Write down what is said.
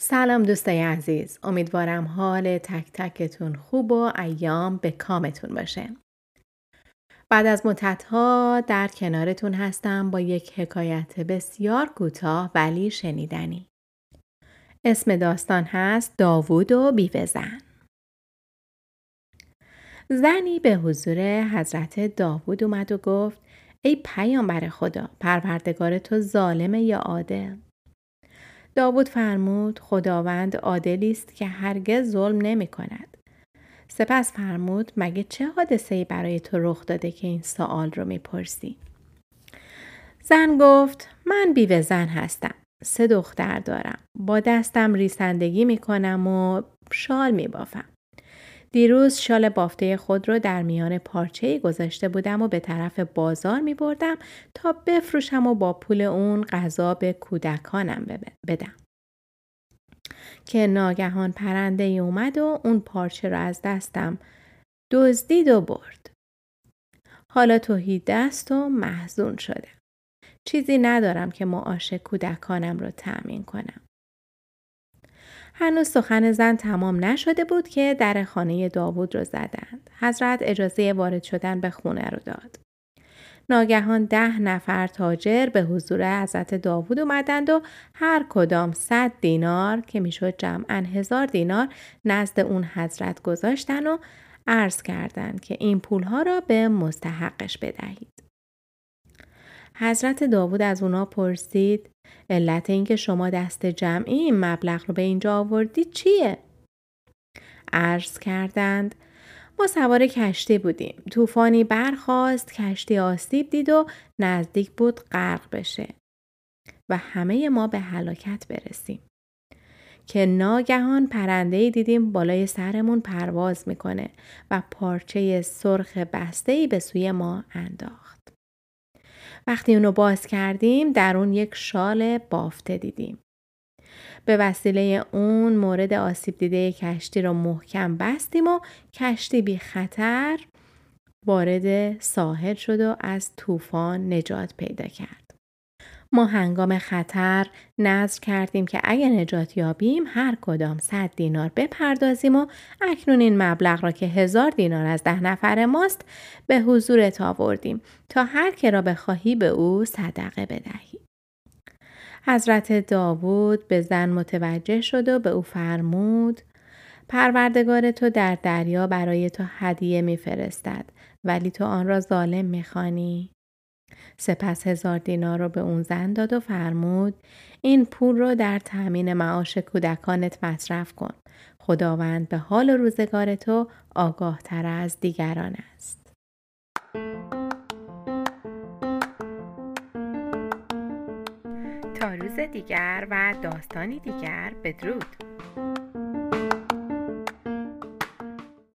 سلام دوستای عزیز، امیدوارم حال تک تکتون خوب و ایام به کامتون باشه. بعد از مدت‌ها در کنارتون هستم با یک حکایت بسیار کوتاه ولی شنیدنی. اسم داستان هست داوود و بیوه زن. زنی به حضور حضرت داوود اومد و گفت ای پیامبر خدا، پروردگار تو ظالمه یا عادل؟ داوود فرمود خداوند عادلی است که هرگز ظلم نمی کند. سپس فرمود مگه چه حادثه‌ای برای تو رخ داده که این سوال رو میپرسی؟ زن گفت من بیوه زن هستم، 3 دختر دارم، با دستم ریسندگی میکنم و شال میبافم. دیروز شال بافته خود رو در میان پارچه‌ای گذاشته بودم و به طرف بازار می بردم تا بفروشم و با پول اون غذا به کودکانم بدم که ناگهان پرنده ای اومد و اون پارچه رو از دستم دزدید و برد. حالا توحید دست و محزون شده. چیزی ندارم که معاش کودکانم رو تأمین کنم. هنوز سخن زن تمام نشده بود که در خانه داوود رو زدند. حضرت اجازه وارد شدن به خونه رو داد. ناگهان 10 نفر تاجر به حضور حضرت داوود اومدند و هر کدام 100 دینار که میشد جمعاً 1000 دینار نزد اون حضرت گذاشتن و عرض کردند که این پولها را به مستحقش بدهید. حضرت داوود از اونا پرسید علت این که شما دست جمعی این مبلغ رو به اینجا آوردید چیه؟ عرض کردند ما سوار کشتی بودیم، طوفانی برخاست، کشتی آسیب دید و نزدیک بود غرق بشه و همه ما به هلاکت برسیم که ناگهان پرنده‌ای دیدیم بالای سرمون پرواز میکنه و پارچه سرخ بسته‌ای به سوی ما انداخت. وقتی اونو باز کردیم در اون یک شال بافته دیدیم. به وسیله اون مورد آسیب دیده کشتی رو محکم بستیم و کشتی بی خطر وارد ساحل شد و از طوفان نجات پیدا کرد. ما هنگام خطر نذر کردیم که اگه نجات یابیم هر کدام 100 دینار بپردازیم و اکنون این مبلغ را که 1000 دینار از 10 نفر ماست به حضورت آوردیم تا هر که را بخواهی به او صدقه بدهی. حضرت داوود به زن متوجه شد و به او فرمود پروردگار تو در دریا برای تو هدیه میفرستد ولی تو آن را ظالم میخوانی. سپس 1000 دینار رو به اون زن داد و فرمود این پول رو در تأمین معاش کودکانت مصرف کن. خداوند به حال و روزگار تو آگاه تر از دیگران است. تا روز دیگر و داستانی دیگر، بدرود.